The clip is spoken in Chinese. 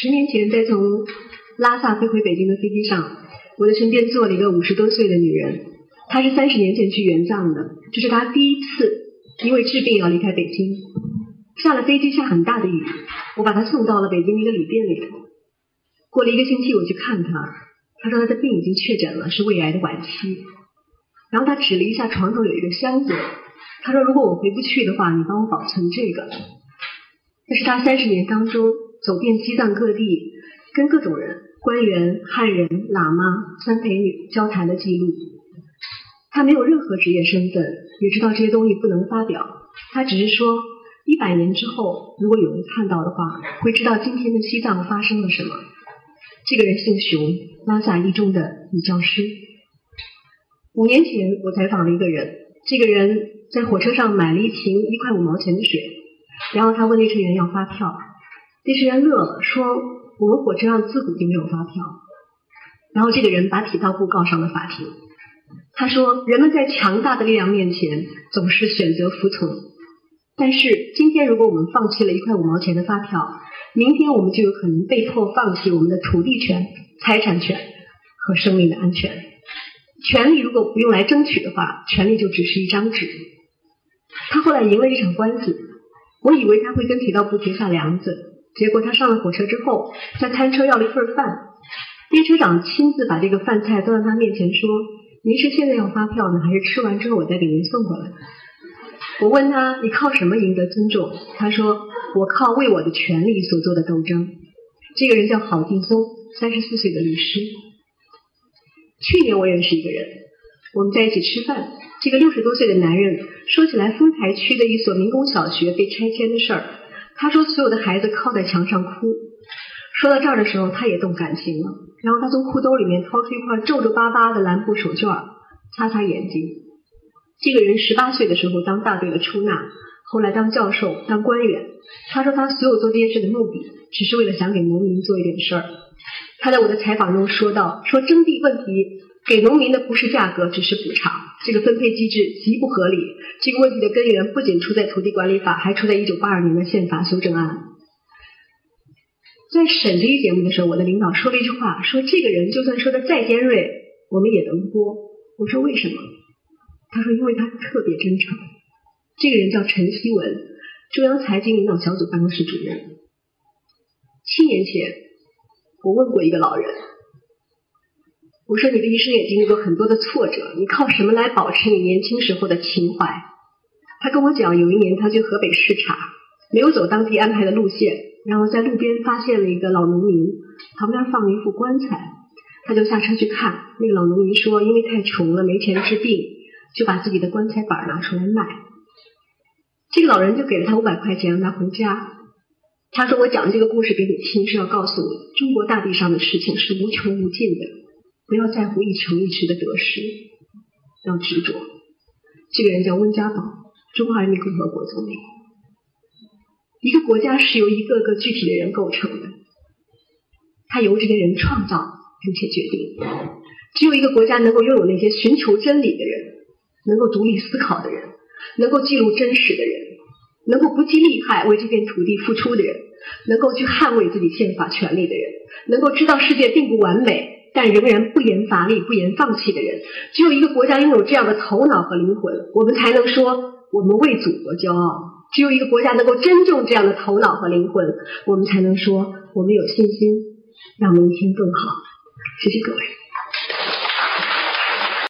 10年前在从拉萨飞回北京的飞机上，我的身边坐了一个50多岁的女人，她是30年前去援藏的，这是她第一次因为治病而离开北京。下了飞机下很大的雨，我把她送到了北京一个旅店里头。过了1个星期我去看她，她说她的病已经确诊了，是胃癌的晚期。然后她指了一下床头有一个箱子，她说如果我回不去的话，你帮我保存这个。这是她30年当中走遍西藏各地，跟各种人，官员、汉人、喇嘛、三陪女交谈的记录。他没有任何职业身份，也知道这些东西不能发表，他只是说100年之后如果有人看到的话，会知道今天的西藏发生了什么。这个人姓熊，拉萨一中的女教师。5年前我采访了一个人，这个人在火车上买了1瓶1块5毛钱的水，然后他问列车员要发票，列车员乐了，说我们火车上自古就没有发票。然后这个人把体操部告上了法庭。他说人们在强大的力量面前总是选择服从，但是今天如果我们放弃了1块5毛钱的发票，明天我们就有可能被迫放弃我们的土地权、财产权和生命的安全。权利如果不用来争取的话，权利就只是一张纸。他后来赢了一场官司，我以为他会跟体操部结下梁子，结果他上了火车之后，向餐车要了一份饭，列车长亲自把这个饭菜端到他面前说，您是现在要发票呢，还是吃完之后我再给您送过来？我问他你靠什么赢得尊重，他说我靠为我的权利所做的斗争。这个人叫郝劲松，34岁的律师。去年我认识一个人，我们在一起吃饭，这个60多岁的男人说起来丰台区的一所民工小学被拆迁的事儿。他说所有的孩子靠在墙上哭，说到这儿的时候他也动感情了，然后他从裤兜里面掏出一块皱皱巴巴的蓝布手绢擦擦眼睛。这个人18岁的时候当大队的出纳，后来当教授、当官员。他说他所有做这件事的目的只是为了想给农民做一点事儿。他在我的采访中说到，说征地问题给农民的不是价格，只是补偿，这个分配机制极不合理。这个问题的根源不仅出在土地管理法，还出在1982年的宪法修正案。在审这一节目的时候，我的领导说了一句话，说这个人就算说的再尖锐，我们也能播。我说为什么？他说因为他特别真诚。这个人叫陈希文，中央财经领导小组办公室主任。7年前我问过一个老人，我说你的一生也经历过很多的挫折，你靠什么来保持你年轻时候的情怀？他跟我讲，有一年他去河北视察，没有走当地安排的路线，然后在路边发现了一个老农民，旁边放了一副棺材，他就下车去看。那个老农民说因为太穷了，没钱治病，就把自己的棺材板拿出来卖。这个老人就给了他500块钱让他回家。他说我讲这个故事给你听，是要告诉我中国大地上的事情是无穷无尽的，不要在乎一城一池的得失，要执着。这个人叫温家宝，中华人民共和国总理。一个国家是由一个个具体的人构成的，他由这些人创造并且决定。只有一个国家能够拥有那些寻求真理的人，能够独立思考的人，能够记录真实的人，能够不计利害为这片土地付出的人，能够去捍卫自己宪法权利的人，能够知道世界并不完美但仍然不言乏力、不言放弃的人。只有一个国家拥有这样的头脑和灵魂，我们才能说我们为祖国骄傲。只有一个国家能够珍重这样的头脑和灵魂，我们才能说我们有信心让明天更好。谢谢各位。